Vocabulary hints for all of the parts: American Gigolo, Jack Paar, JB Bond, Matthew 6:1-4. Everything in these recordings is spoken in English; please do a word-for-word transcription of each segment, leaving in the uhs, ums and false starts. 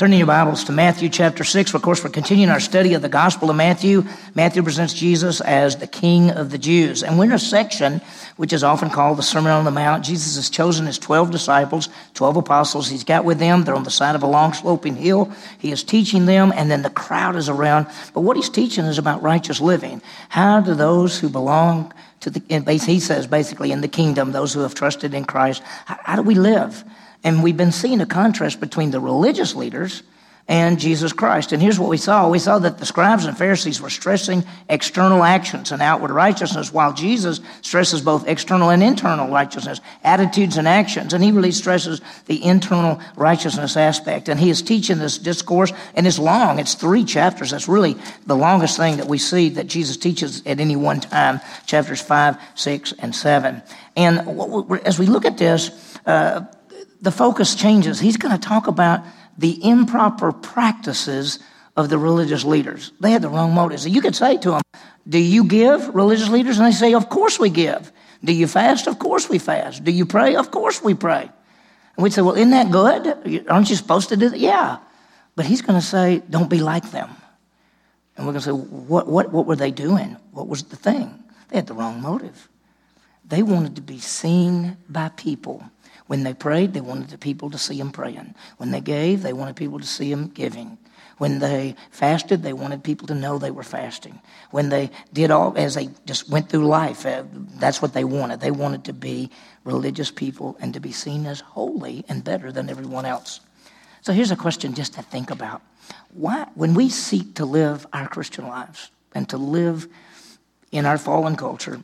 Turning your Bibles to Matthew chapter six. Of course, we're continuing our study of the Gospel of Matthew. Matthew presents Jesus as the King of the Jews. And we're in a section which is often called the Sermon on the Mount. Jesus has chosen his twelve disciples, twelve apostles he's got with them. They're on the side of a long sloping hill. He is teaching them, and then the crowd is around. But what he's teaching is about righteous living. How do those who belong to the, he says basically in the kingdom, those who have trusted in Christ, how, how do we live? And we've been seeing a contrast between the religious leaders and Jesus Christ. And here's what we saw. We saw that the scribes and Pharisees were stressing external actions and outward righteousness, while Jesus stresses both external and internal righteousness, attitudes and actions. And he really stresses the internal righteousness aspect. And he is teaching this discourse, and it's long. It's three chapters. That's really the longest thing that we see that Jesus teaches at any one time, chapters five, six, and seven. And as we look at this, uh, the focus changes. He's going to talk about the improper practices of the religious leaders. They had the wrong motives. You could say to them, do you give, religious leaders? And they say, of course we give. Do you fast? Of course we fast. Do you pray? Of course we pray. And we'd say, well, isn't that good? Aren't you supposed to do that? Yeah. But he's going to say, don't be like them. And we're going to say, what, what, what were they doing? What was the thing? They had the wrong motive. They wanted to be seen by people. When they prayed, they wanted the people to see them praying. When they gave, they wanted people to see them giving. When they fasted, they wanted people to know they were fasting. When they did all, as they just went through life, uh, that's what they wanted. They wanted to be religious people and to be seen as holy and better than everyone else. So here's a question just to think about. Why, when we seek to live our Christian lives and to live in our fallen culture,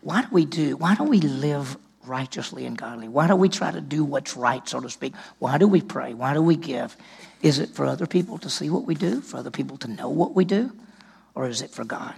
why do we do, why do we live righteously and godly? Why do we try to do what's right, so to speak? Why do we pray? Why do we give? Is it for other people to see what we do, for other people to know what we do, or is it for God?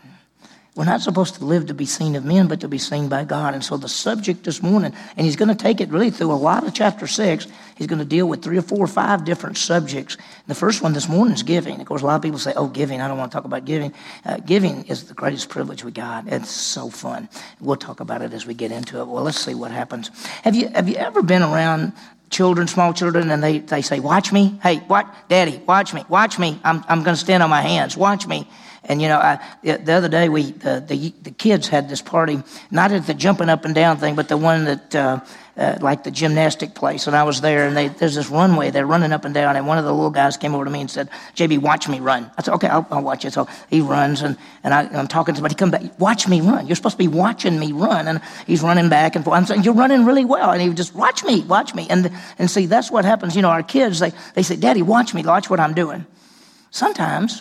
We're not supposed to live to be seen of men, but to be seen by God. And so the subject this morning, and he's going to take it really through a lot of chapter six. He's going to deal with three or four or five different subjects. The first one this morning is giving. Of course, a lot of people say, oh, giving, I don't want to talk about giving. Uh, giving is the greatest privilege we got. It's so fun. We'll talk about it as we get into it. Well, let's see what happens. Have you have you ever been around children, small children, and they, they say, watch me. Hey, what? Daddy, watch me. Watch me. I'm I'm going to stand on my hands. Watch me. And, you know, I, the other day, we uh, the the kids had this party, not at the jumping up and down thing, but the one that, uh, uh, like the gymnastic place. And I was there, and they, there's this runway. They're running up and down. And one of the little guys came over to me and said, J B, watch me run. I said, okay, I'll, I'll watch it. So he runs, and, and, I, and I'm talking to somebody. Come back. Watch me run. You're supposed to be watching me run. And he's running back and forth. I'm saying, you're running really well. And he would just, watch me, watch me. And, and see, that's what happens. You know, our kids, they, they say, Daddy, watch me. Watch what I'm doing. Sometimes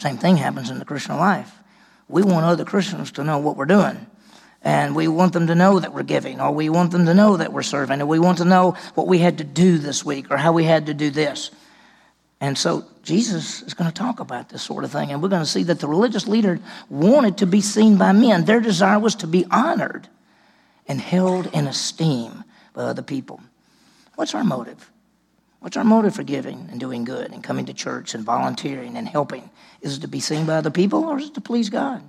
same thing happens in the Christian life. We want other Christians to know what we're doing. And we want them to know that we're giving, or we want them to know that we're serving, or we want to know what we had to do this week, or how we had to do this. And so Jesus is going to talk about this sort of thing. And we're going to see that the religious leader wanted to be seen by men. Their desire was to be honored and held in esteem by other people. What's our motive? What's our motive for giving and doing good and coming to church and volunteering and helping? Is it to be seen by other people, or is it to please God?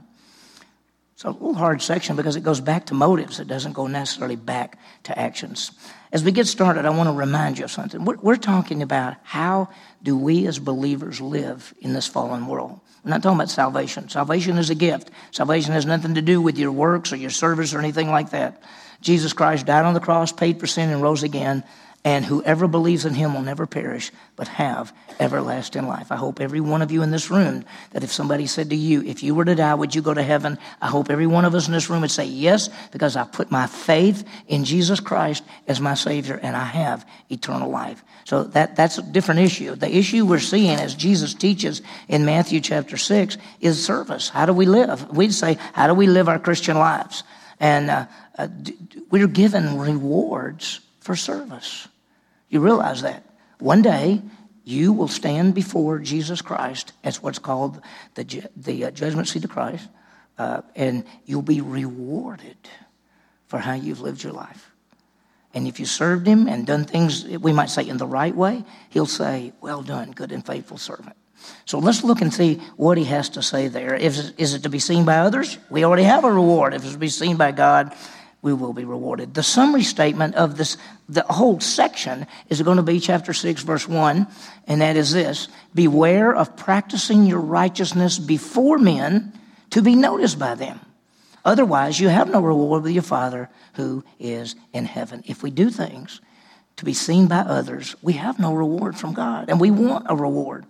It's a little hard section because it goes back to motives. It doesn't go necessarily back to actions. As we get started, I want to remind you of something. We're, we're talking about how do we as believers live in this fallen world. We're not talking about salvation. Salvation is a gift. Salvation has nothing to do with your works or your service or anything like that. Jesus Christ died on the cross, paid for sin, and rose again. And whoever believes in him will never perish, but have everlasting life. I hope every one of you in this room, that if somebody said to you, if you were to die, would you go to heaven? I hope every one of us in this room would say yes, because I put my faith in Jesus Christ as my Savior, and I have eternal life. So that, that's a different issue. The issue we're seeing, as Jesus teaches in Matthew chapter six, is service. How do we live? We'd say, how do we live our Christian lives? And uh, uh, we're given rewards for service. You realize that. One day, you will stand before Jesus Christ. That's what's called the, ju- the uh, judgment seat of Christ. Uh, and you'll be rewarded for how you've lived your life. And if you served him and done things, we might say, in the right way, he'll say, well done, good and faithful servant. So let's look and see what he has to say there. If, is it to be seen by others? We already have a reward. If it's to be seen by God, we will be rewarded. The summary statement of this, the whole section, is going to be chapter six, verse one, and that is this: beware of practicing your righteousness before men to be noticed by them. Otherwise, you have no reward with your Father who is in heaven. If we do things to be seen by others, we have no reward from God, and we want a reward.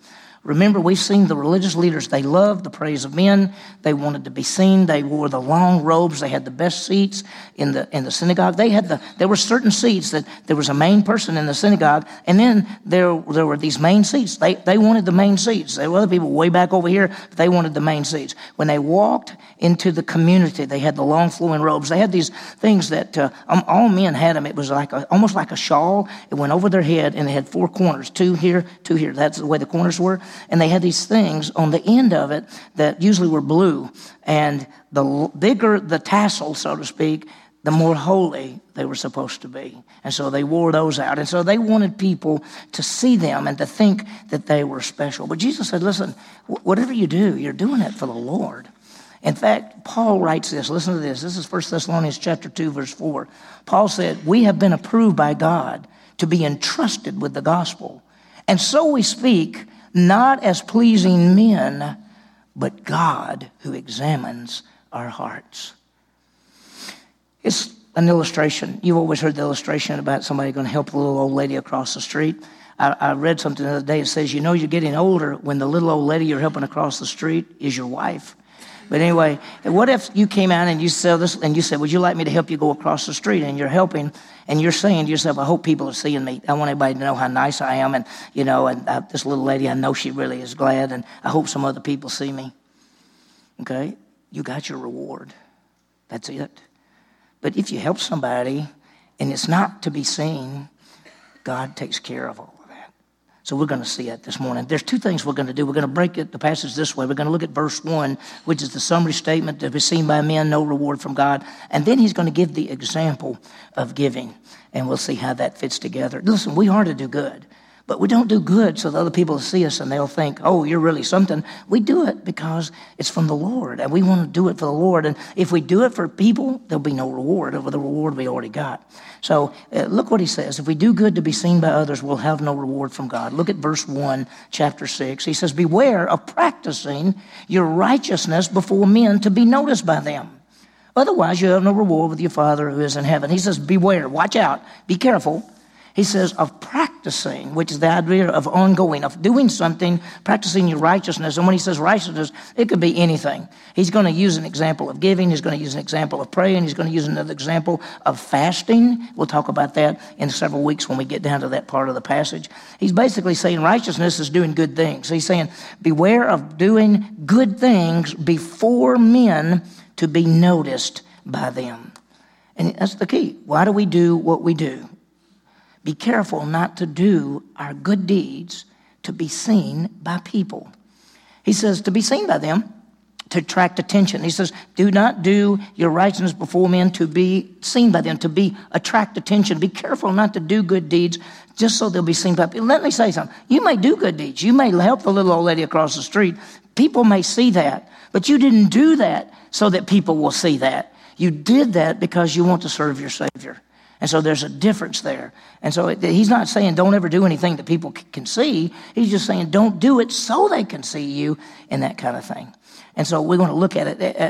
Remember, we've seen the religious leaders. They loved the praise of men. They wanted to be seen. They wore the long robes. They had the best seats in the in the synagogue. They had the there were certain seats that there was a main person in the synagogue, and then there there were these main seats. They they wanted the main seats. There were other people way back over here, but they wanted the main seats. When they walked into the community, they had the long flowing robes. They had these things that uh, um, all men had them. It was like a, almost like a shawl. It went over their head, and it had four corners, two here, two here. That's the way the corners were. And they had these things on the end of it that usually were blue. And the bigger the tassel, so to speak, the more holy they were supposed to be. And so they wore those out. And so they wanted people to see them and to think that they were special. But Jesus said, listen, whatever you do, you're doing it for the Lord. In fact, Paul writes this. Listen to this. This is First Thessalonians chapter two, verse four. Paul said, we have been approved by God to be entrusted with the gospel. And so we speak, not as pleasing men, but God who examines our hearts. It's an illustration. You've always heard the illustration about somebody going to help the little old lady across the street. I, I read something the other day. It says, you know you're getting older when the little old lady you're helping across the street is your wife. But anyway, what if you came out and you sell this and you said, would you like me to help you go across the street? And you're helping and you're saying to yourself, I hope people are seeing me. I want everybody to know how nice I am. And, you know, and I, this little lady, I know she really is glad. And I hope some other people see me. Okay? You got your reward. That's it. But if you help somebody and it's not to be seen, God takes care of all. So we're going to see it this morning. There's two things we're going to do. We're going to break it, the passage this way. We're going to look at verse one, which is the summary statement: to be seen by men, no reward from God. And then he's going to give the example of giving. And we'll see how that fits together. Listen, we are to do good. But we don't do good so that other people see us and they'll think, oh, you're really something. We do it because it's from the Lord. And we want to do it for the Lord. And if we do it for people, there'll be no reward over the reward we already got. So uh, look what he says. If we do good to be seen by others, we'll have no reward from God. Look at verse one, chapter six. He says, beware of practicing your righteousness before men to be noticed by them. Otherwise, you have no reward with your Father who is in heaven. He says, beware, watch out, be careful. He says, of practicing, which is the idea of ongoing, of doing something, practicing your righteousness. And when he says righteousness, it could be anything. He's going to use an example of giving. He's going to use an example of praying. He's going to use another example of fasting. We'll talk about that in several weeks when we get down to that part of the passage. He's basically saying righteousness is doing good things. He's saying, beware of doing good things before men to be noticed by them. And that's the key. Why do we do what we do? Be careful not to do our good deeds to be seen by people. He says to be seen by them, to attract attention. He says, do not do your righteousness before men to be seen by them, to be attract attention. Be careful not to do good deeds just so they'll be seen by people. Let me say something. You may do good deeds. You may help the little old lady across the street. People may see that, but you didn't do that so that people will see that. You did that because you want to serve your Savior. And so there's a difference there. And so it, he's not saying don't ever do anything that people c- can see. He's just saying don't do it so they can see you and that kind of thing. And so we're going to look at it. Uh,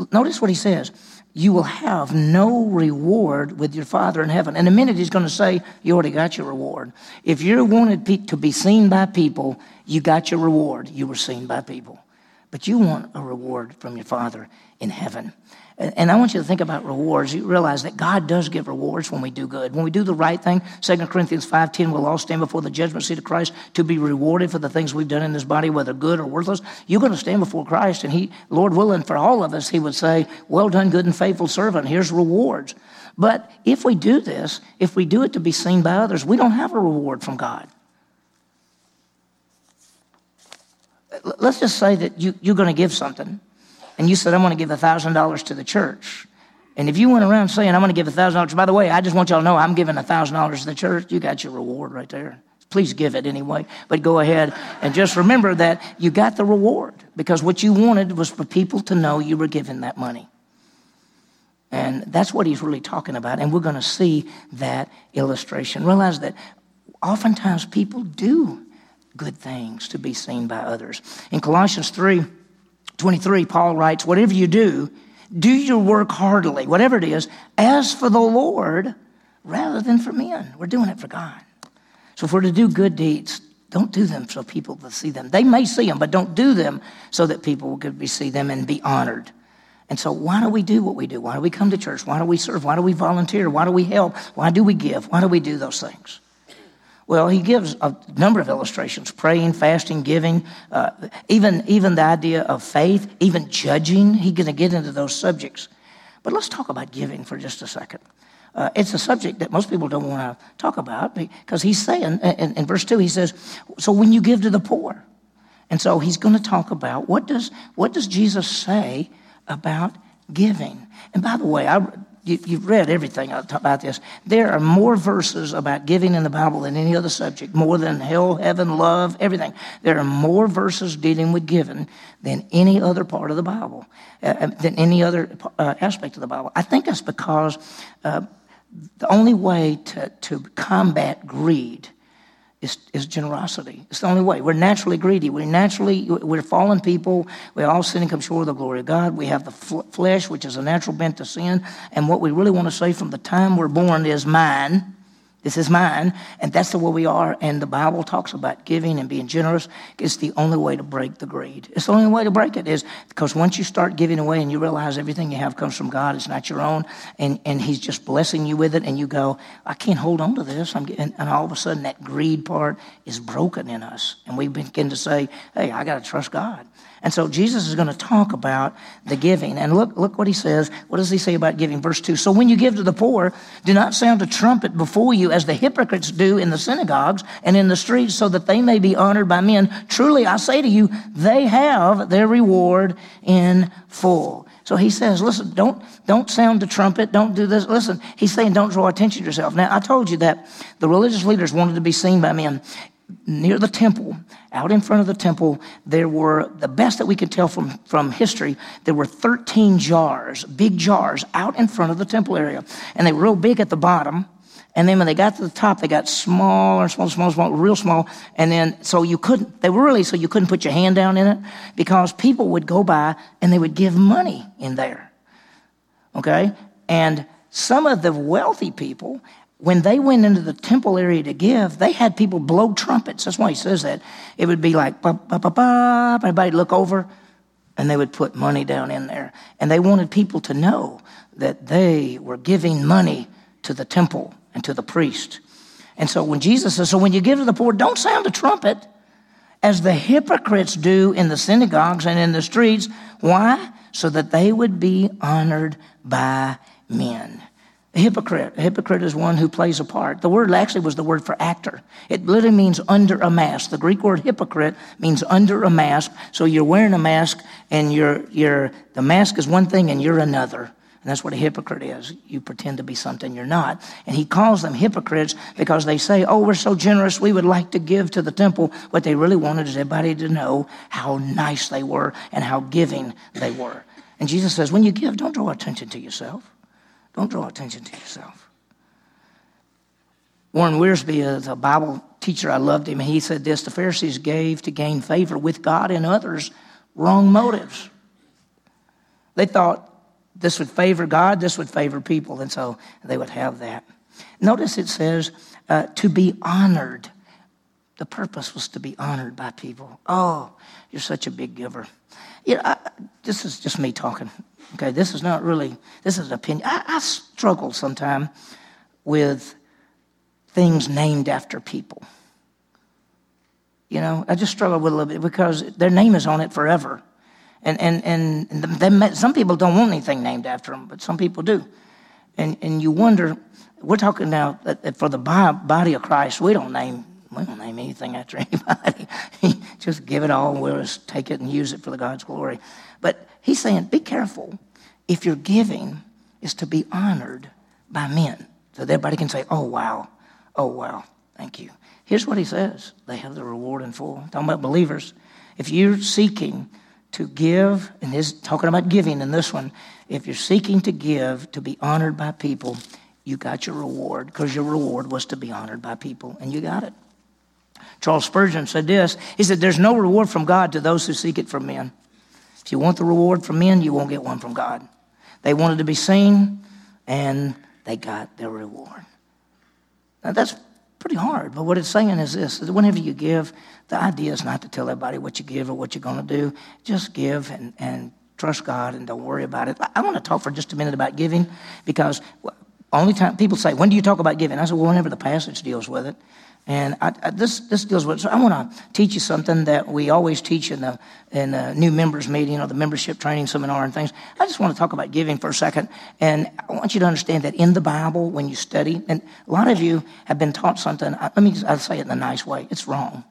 uh, notice what he says. You will have no reward with your Father in heaven. In a minute, he's going to say you already got your reward. If you wanted pe- to be seen by people, you got your reward. You were seen by people. But you want a reward from your Father in heaven. And I want you to think about rewards. You realize that God does give rewards when we do good. When we do the right thing, Second Corinthians five ten, we'll all stand before the judgment seat of Christ to be rewarded for the things we've done in this body, whether good or worthless. You're going to stand before Christ, and he, Lord willing, for all of us, he would say, well done, good and faithful servant. Here's rewards. But if we do this, if we do it to be seen by others, we don't have a reward from God. Let's just say that you, you're going to give something. And you said, I'm going to give one thousand dollars to the church. And if you went around saying, I'm going to give one thousand dollars, by the way, I just want y'all to know I'm giving one thousand dollars to the church, you got your reward right there. Please give it anyway. But go ahead and just remember that you got the reward because what you wanted was for people to know you were giving that money. And that's what he's really talking about. And we're going to see that illustration. Realize that oftentimes people do good things to be seen by others. In Colossians three twenty-three, Paul writes, whatever you do, do your work heartily, whatever it is, as for the Lord rather than for men. We're doing it for God. So if we're to do good deeds, don't do them so people will see them. They may see them, but don't do them so that people could see them and be honored. And so why do we do what we do? Why do we come to church? Why do we serve? Why do we volunteer? Why do we help? Why do we give? Why do we do those things? Well, he gives a number of illustrations, praying, fasting, giving, uh, even, even the idea of faith, even judging. He's going to get into those subjects. But let's talk about giving for just a second. Uh, it's a subject that most people don't want to talk about because he's saying, in, in verse two, he says, so when you give to the poor. And so he's going to talk about what does what does Jesus say about giving. And by the way, I, you, you've read everything about this. There are more verses about giving in the Bible than any other subject, more than hell, heaven, love, everything. There are more verses dealing with giving than any other part of the Bible, uh, than any other uh, aspect of the Bible. I think that's because uh, the only way to, to combat greed Is, is generosity. It's the only way. We're naturally greedy. We're naturally, we're fallen people. We all sin and come short of the glory of God. We have the fl- flesh, which is a natural bent to sin. And what we really want to say from the time we're born is mine. This is mine. And that's the way we are. And the Bible talks about giving and being generous. It's the only way to break the greed. It's the only way to break it is because once you start giving away and you realize everything you have comes from God, it's not your own. And, and he's just blessing you with it. And you go, I can't hold on to this. I'm getting, and all of a sudden that greed part is broken in us. And we begin to say, hey, I got to trust God. And so Jesus is going to talk about the giving. And look, look what he says. What does he say about giving? Verse two, so when you give to the poor, do not sound a trumpet before you as the hypocrites do in the synagogues and in the streets so that they may be honored by men. Truly, I say to you, they have their reward in full. So he says, listen, don't, don't sound the trumpet. Don't do this. Listen, he's saying don't draw attention to yourself. Now, I told you that the religious leaders wanted to be seen by men. Near the temple, out in front of the temple, there were, the best that we could tell from, from history, there were thirteen jars, big jars, out in front of the temple area. And they were real big at the bottom. And then when they got to the top, they got smaller, smaller, smaller, smaller, real small. And then, so you couldn't, they were really, so you couldn't put your hand down in it because people would go by and they would give money in there. Okay? And some of the wealthy people, when they went into the temple area to give, they had people blow trumpets. That's why he says that. It would be like, ba, ba, ba, ba. Everybody look over, and they would put money down in there. And they wanted people to know that they were giving money to the temple and to the priest. And so when Jesus says, so when you give to the poor, don't sound a trumpet, as the hypocrites do in the synagogues and in the streets. Why? So that they would be honored by men. A hypocrite. A hypocrite is one who plays a part. The word actually was the word for actor. It literally means under a mask. The Greek word hypocrite means under a mask. So you're wearing a mask, and you're, you're, the mask is one thing, and you're another. And that's what a hypocrite is. You pretend to be something you're not. And he calls them hypocrites because they say, oh, we're so generous, we would like to give to the temple. What they really wanted is everybody to know how nice they were and how giving they were. And Jesus says, when you give, don't draw attention to yourself. Don't draw attention to yourself. Warren Wiersbe is a Bible teacher. I loved him. He said this, the Pharisees gave to gain favor with God and others, wrong motives. They thought this would favor God, this would favor people, and so they would have that. Notice it says uh, to be honored. The purpose was to be honored by people. Oh, you're such a big giver. You know, I, this is just me talking. Okay, this is not really, this is an opinion. I, I struggle sometimes with things named after people. You know, I just struggle with it a little bit because their name is on it forever. And and, and they, some people don't want anything named after them, but some people do. And and you wonder, we're talking now that for the body of Christ, we don't name We don't name anything after anybody. Just give it all. We'll just take it and use it for the God's glory. But he's saying, be careful. If your giving is to be honored by men, so that everybody can say, oh, wow. Oh, wow. Thank you. Here's what he says. They have the reward in full. I'm talking about believers. If you're seeking to give, and this is talking about giving in this one, if you're seeking to give to be honored by people, you got your reward, because your reward was to be honored by people, and you got it. Charles Spurgeon said this. He said, there's no reward from God to those who seek it from men. If you want the reward from men, you won't get one from God. They wanted to be seen, and they got their reward. Now, that's pretty hard, but what it's saying is this. Whenever you give, the idea is not to tell everybody what you give or what you're going to do. Just give and, and trust God and don't worry about it. I want to talk for just a minute about giving, because only time people say, when do you talk about giving? I said, well, whenever the passage deals with it. And I, I, this this deals with it. So I want to teach you something that we always teach in the in the new members meeting or the membership training seminar and things. I just want to talk about giving for a second. And I want you to understand that in the Bible, when you study, and a lot of you have been taught something. I, let me just, I'll say it in a nice way. It's wrong.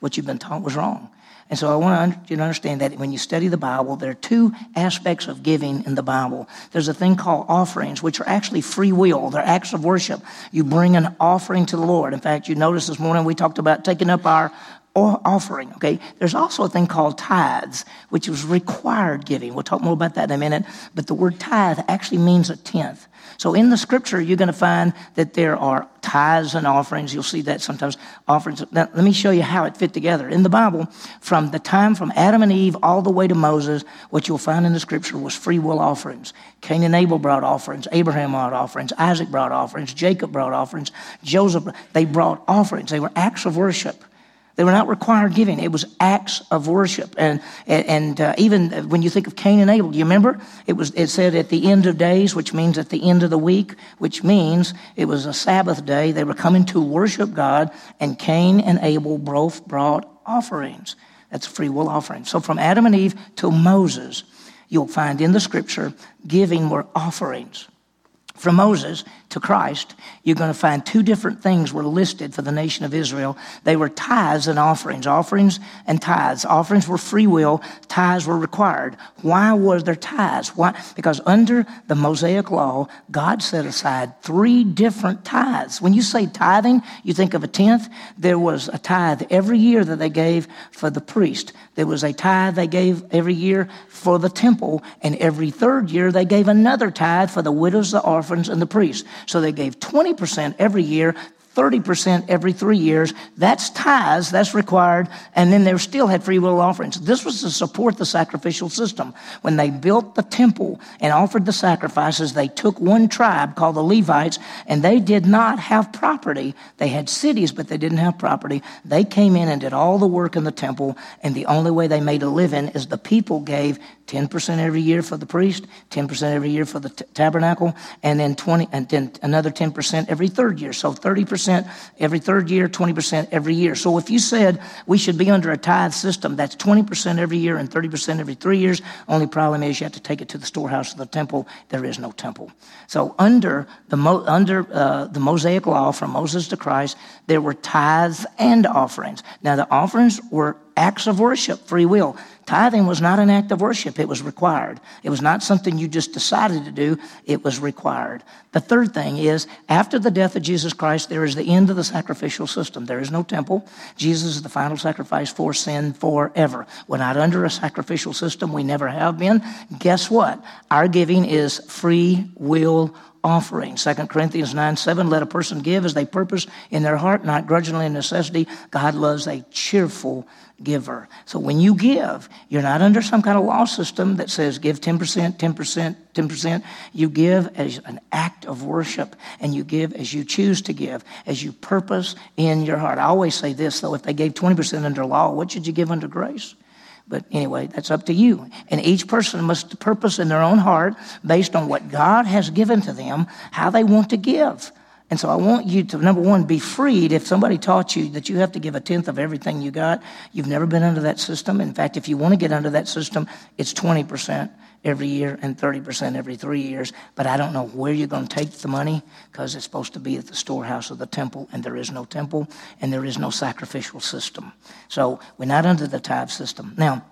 What you've been taught was wrong. And so I want you to understand that when you study the Bible, there are two aspects of giving in the Bible. There's a thing called offerings, which are actually free will. They're acts of worship. You bring an offering to the Lord. In fact, you notice this morning we talked about taking up our offering, okay? There's also a thing called tithes, which is required giving. We'll talk more about that in a minute. But the word tithe actually means a tenth. So in the scripture, you're going to find that there are tithes and offerings. You'll see that sometimes offerings. Now, let me show you how it fit together. In the Bible, from the time from Adam and Eve all the way to Moses, what you'll find in the scripture was free will offerings. Cain and Abel brought offerings. Abraham brought offerings. Isaac brought offerings. Jacob brought offerings. Joseph, they brought offerings. They were acts of worship. They were not required giving. It was acts of worship. And and uh, even when you think of Cain and Abel, do you remember? It was it said at the end of days, which means at the end of the week, which means it was a Sabbath day. They were coming to worship God, and Cain and Abel both brought offerings. That's a free will offering. So from Adam and Eve to Moses, you'll find in the scripture, giving were offerings. From Moses to Christ, you're going to find two different things were listed for the nation of Israel. They were tithes and offerings, offerings and tithes. Offerings were free will, tithes were required. Why were there tithes? Why? Because under the Mosaic law, God set aside three different tithes. When you say tithing, you think of a tenth. There was a tithe every year that they gave for the priest. There was a tithe they gave every year for the temple, and every third year they gave another tithe for the widows, the orphans, and the priests. So they gave twenty percent every year, thirty percent every three years. That's tithes, that's required, and then they still had free will offerings. This was to support the sacrificial system. When they built the temple and offered the sacrifices, they took one tribe called the Levites, and they did not have property. They had cities, but they didn't have property. They came in and did all the work in the temple, and the only way they made a living is the people gave ten percent every year for the priest, ten percent every year for the t- tabernacle, and then twenty and then another ten percent every third year. So thirty percent every third year, twenty percent every year. So if you said we should be under a tithe system, that's twenty percent every year and thirty percent every three years. Only problem is you have to take it to the storehouse of the temple. There is no temple. So under the Mo- under uh, the Mosaic law from Moses to Christ, there were tithes and offerings. Now the offerings were acts of worship, free will. Tithing was not an act of worship. It was required. It was not something you just decided to do. It was required. The third thing is, after the death of Jesus Christ, there is the end of the sacrificial system. There is no temple. Jesus is the final sacrifice for sin forever. We're not under a sacrificial system. We never have been. Guess what? Our giving is free will offering. Second Corinthians nine seven, let a person give as they purpose in their heart, not grudgingly in necessity. God loves a cheerful giver. So when you give, you're not under some kind of law system that says give ten percent, ten percent, ten percent. You give as an act of worship, and you give as you choose to give, as you purpose in your heart. I always say this, though, if they gave twenty percent under law, what should you give under grace? But anyway, that's up to you. And each person must purpose in their own heart based on what God has given to them, how they want to give. And so I want you to, number one, be freed. If somebody taught you that you have to give a tenth of everything you got, you've never been under that system. In fact, if you want to get under that system, it's twenty percent every year and thirty percent every three years. But I don't know where you're going to take the money, because it's supposed to be at the storehouse of the temple, and there is no temple, and there is no sacrificial system. So we're not under the tithe system. Now,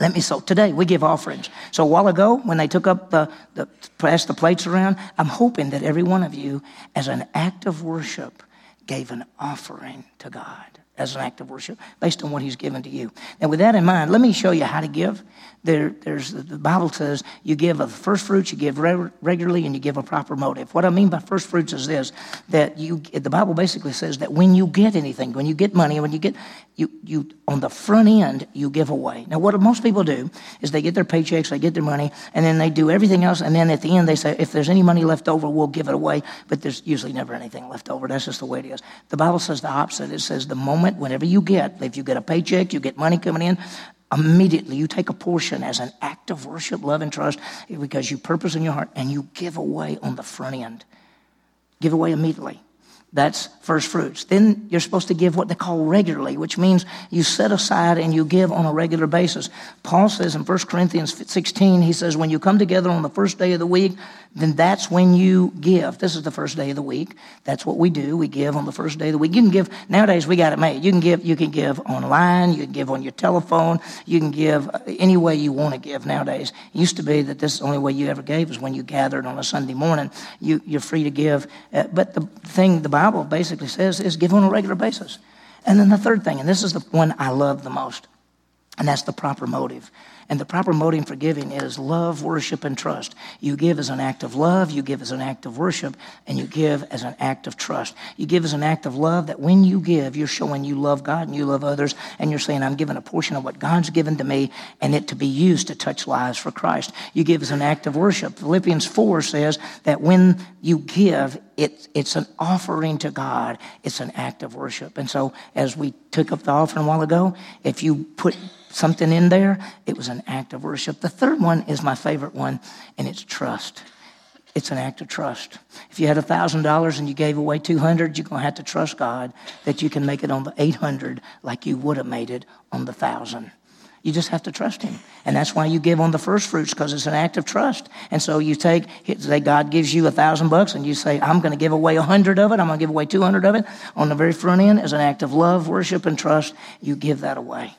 Let me, so today we give offerings. So a while ago when they took up the, the, passed the plates around, I'm hoping that every one of you as an act of worship gave an offering to God. as an act of worship based on what he's given to you. Now, with that in mind, let me show you how to give. There, there's the Bible says you give of the first fruits, you give re- regularly, and you give a proper motive. What I mean by first fruits is this, that you, the Bible basically says that when you get anything, when you get money, when you get, you, you on the front end, you give away. Now, what most people do is they get their paychecks, they get their money, and then they do everything else, and then at the end they say, if there's any money left over, we'll give it away, but there's usually never anything left over. That's just the way it is. The Bible says the opposite. It says the moment, whenever you get, if you get a paycheck, you get money coming in, immediately you take a portion as an act of worship, love, and trust because you purpose in your heart and you give away on the front end. Give away immediately. That's first fruits. Then you're supposed to give what they call regularly, which means you set aside and you give on a regular basis. Paul says in First Corinthians sixteen, he says, when you come together on the first day of the week, then that's when you give. This is the first day of the week. That's what we do. We give on the first day of the week. You can give, nowadays we got it made. You can give, you can give online, you can give on your telephone, you can give any way you want to give nowadays. It used to be that this is the only way you ever gave is when you gathered on a Sunday morning. You, you're free to give. Uh, but the thing, the Bible basically says is give on a regular basis. And then the third thing, and this is the one I love the most, and that's the proper motive. And the proper motive for giving is love, worship, and trust. You give as an act of love, you give as an act of worship, and you give as an act of trust. You give as an act of love that when you give, you're showing you love God and you love others, and you're saying, I'm giving a portion of what God's given to me and it to be used to touch lives for Christ. You give as an act of worship. Philippians four says that when you give, It, it's an offering to God. It's an act of worship. And so as we took up the offering a while ago, if you put something in there, it was an act of worship. The third one is my favorite one, and it's trust. It's an act of trust. If you had one thousand dollars and you gave away two hundred dollars, you're going to have to trust God that you can make it on the eight hundred dollars like you would have made it on the one thousand dollars. You just have to trust him. And that's why you give on the first fruits, because it's an act of trust. And so you take, say God gives you a thousand bucks and you say, I'm going to give away a hundred of it. I'm going to give away two hundred of it. On the very front end as an act of love, worship, and trust, you give that away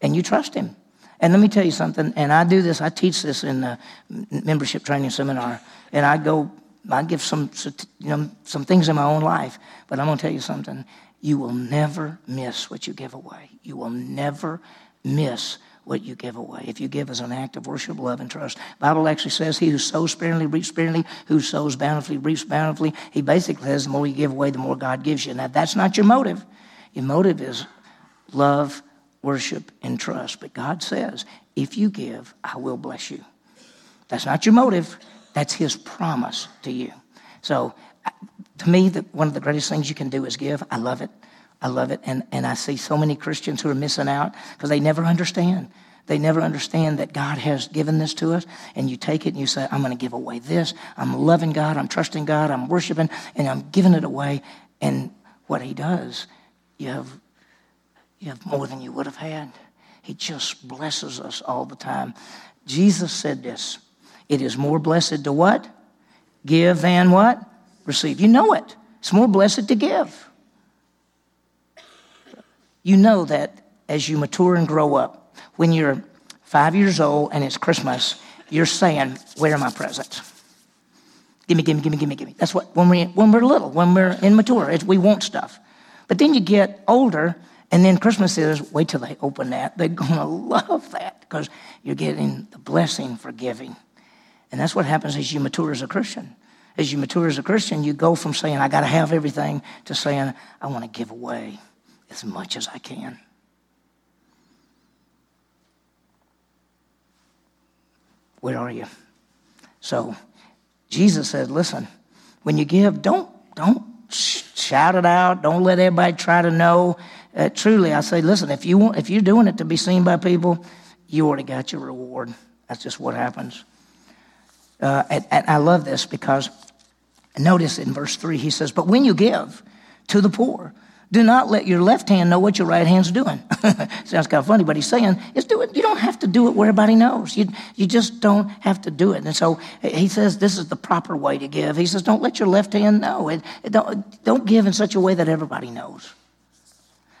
and you trust him. And let me tell you something. And I do this. I teach this in the membership training seminar, and I go, I give some, you know, some things in my own life, but I'm going to tell you something. You will never miss what you give away. You will never miss what you give away. If you give as an act of worship, love, and trust. The Bible actually says, he who sows sparingly reaps sparingly, who sows bountifully reaps bountifully. He basically says the more you give away, the more God gives you. Now, that's not your motive. Your motive is love, worship, and trust. But God says, if you give, I will bless you. That's not your motive. That's his promise to you. So to me, the, one of the greatest things you can do is give. I love it. I love it, and, and I see so many Christians who are missing out because they never understand. They never understand that God has given this to us, and you take it and you say, I'm going to give away this. I'm loving God. I'm trusting God. I'm worshiping, and I'm giving it away. And what he does, you have, you have more than you would have had. He just blesses us all the time. Jesus said this, it is more blessed to what? Give than what? Receive. You know it. It's more blessed to give. You know that as you mature and grow up, when you're five years old and it's Christmas, you're saying, where are my presents? Gimme, gimme, gimme, gimme, gimme. That's what, when, we, when we're little, when we're immature, it's, we want stuff. But then you get older, and then Christmas is, wait till they open that. They're going to love that because you're getting the blessing for giving. And that's what happens as you mature as a Christian. As you mature as a Christian, you go from saying, I got to have everything, to saying, I want to give away as much as I can. Where are you? So Jesus said, listen, when you give, don't don't sh- shout it out. Don't let everybody try to know. Uh, truly, I say, listen, if, you want, if you're doing it to be seen by people, you already got your reward. That's just what happens. Uh, and, and I love this because notice in verse three, he says, but when you give to the poor, do not let your left hand know what your right hand's doing. Sounds kind of funny, but he's saying, it's do it. You don't have to do it where everybody knows. You, you just don't have to do it. And so he says this is the proper way to give. He says, don't let your left hand know. It, it don't, don't give in such a way that everybody knows.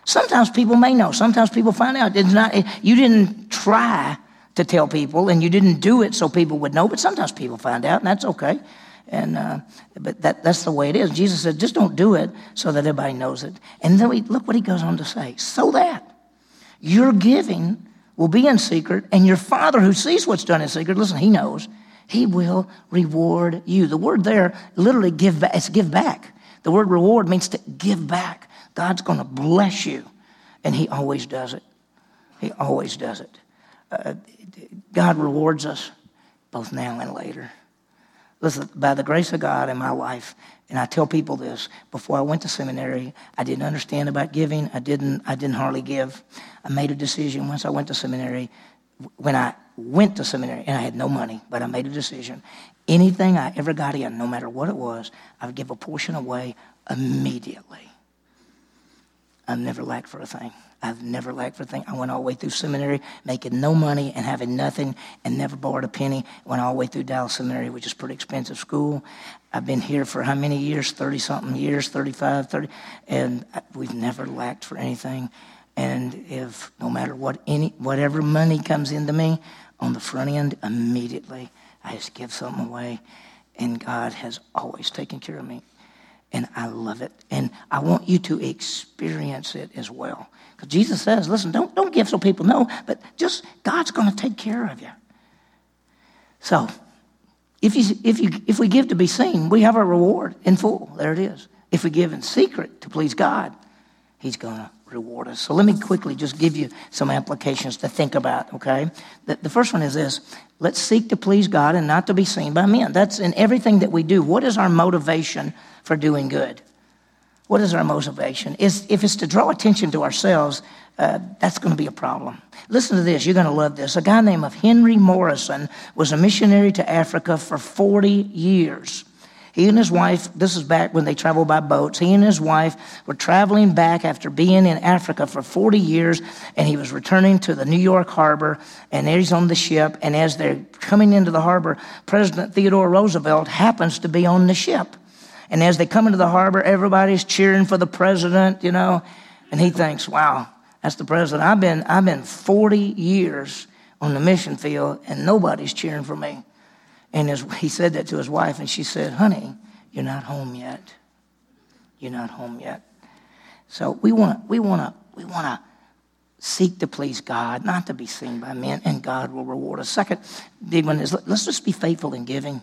Sometimes people may know. Sometimes people find out. It's not it, you didn't try to tell people, and you didn't do it so people would know, but sometimes people find out, and that's okay. And uh, but that, that's the way it is. Jesus said, just don't do it so that everybody knows it. And then we, look what he goes on to say. So that your giving will be in secret, and your Father who sees what's done in secret, listen, he knows, he will reward you. The word there, literally give back, it's give back. The word reward means to give back. God's going to bless you, and he always does it. He always does it. Uh, God rewards us both now and later. Listen, by the grace of God in my life, and I tell people this, before I went to seminary, I didn't understand about giving. I didn't I didn't hardly give. I made a decision once I went to seminary, when I went to seminary, and I had no money, but I made a decision. Anything I ever got in, no matter what it was, I would give a portion away immediately. I've never lacked for a thing. I've never lacked for a thing. I went all the way through seminary making no money and having nothing and never borrowed a penny. Went all the way through Dallas Seminary, which is pretty expensive school. I've been here for how many years? thirty-something years, thirty-five, thirty. And we've never lacked for anything. And if no matter what, any whatever money comes into me, on the front end, immediately, I just give something away. And God has always taken care of me. And I love it. And I want you to experience it as well. Because Jesus says, listen, don't, don't give so people know, but just God's going to take care of you. So if you if you if we give to be seen, we have our reward in full. There it is. If we give in secret to please God, he's going to reward us. So let me quickly just give you some applications to think about, okay? The, the first one is this. Let's seek to please God and not to be seen by men. That's in everything that we do. What is our motivation for doing good? What is our motivation? It's, if it's to draw attention to ourselves, uh, that's going to be a problem. Listen to this. You're going to love this. A guy named Henry Morrison was a missionary to Africa for forty years. He and his wife, this is back when they traveled by boats, he and his wife were traveling back after being in Africa for forty years, and he was returning to the New York harbor, and there he's on the ship, and as they're coming into the harbor, President Theodore Roosevelt happens to be on the ship. And as they come into the harbor, everybody's cheering for the president, you know, and he thinks, wow, that's the president. I've been, I've been forty years on the mission field, and nobody's cheering for me. And as he said that to his wife, and she said, honey, you're not home yet. You're not home yet. So we want we want to we want to seek to please God, not to be seen by men, and God will reward us. Second big one is, let's just be faithful in giving.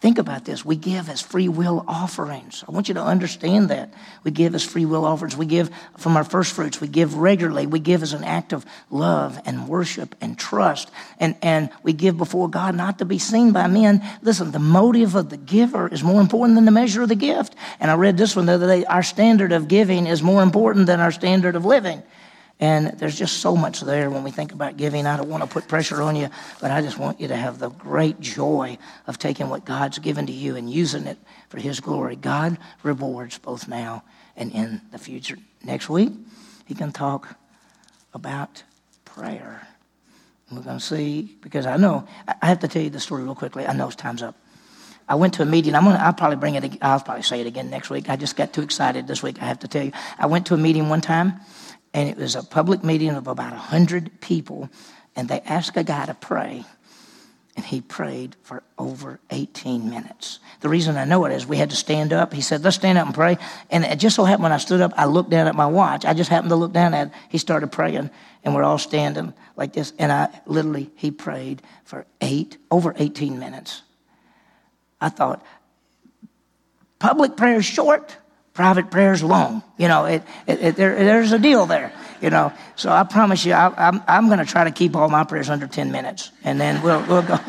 Think about this. We give as free will offerings. I want you to understand that. We give as free will offerings. We give from our first fruits. We give regularly. We give as an act of love and worship and trust. And, and we give before God, not to be seen by men. Listen, the motive of the giver is more important than the measure of the gift. And I read this one the other day. Our standard of giving is more important than our standard of living. And there's just so much there when we think about giving. I don't want to put pressure on you, but I just want you to have the great joy of taking what God's given to you and using it for his glory. God rewards both now and in the future. Next week, he can talk about prayer. And we're going to see, because I know, I have to tell you the story real quickly. I know time's up. I went to a meeting. I'm gonna, I'll probably bring it, I'll probably say it again next week. I just got too excited this week, I have to tell you. I went to a meeting one time. And it was a public meeting of about one hundred people. And they asked a guy to pray. And he prayed for over eighteen minutes. The reason I know it is we had to stand up. He said, let's stand up and pray. And it just so happened when I stood up, I looked down at my watch. I just happened to look down at it. He started praying. And we're all standing like this. And I literally, he prayed for eight, over eighteen minutes. I thought, public prayer is short. Private prayer's long. You know, it, it, it, there, there's a deal there, you know. So I promise you, I, I'm, I'm going to try to keep all my prayers under ten minutes, and then we'll, we'll go.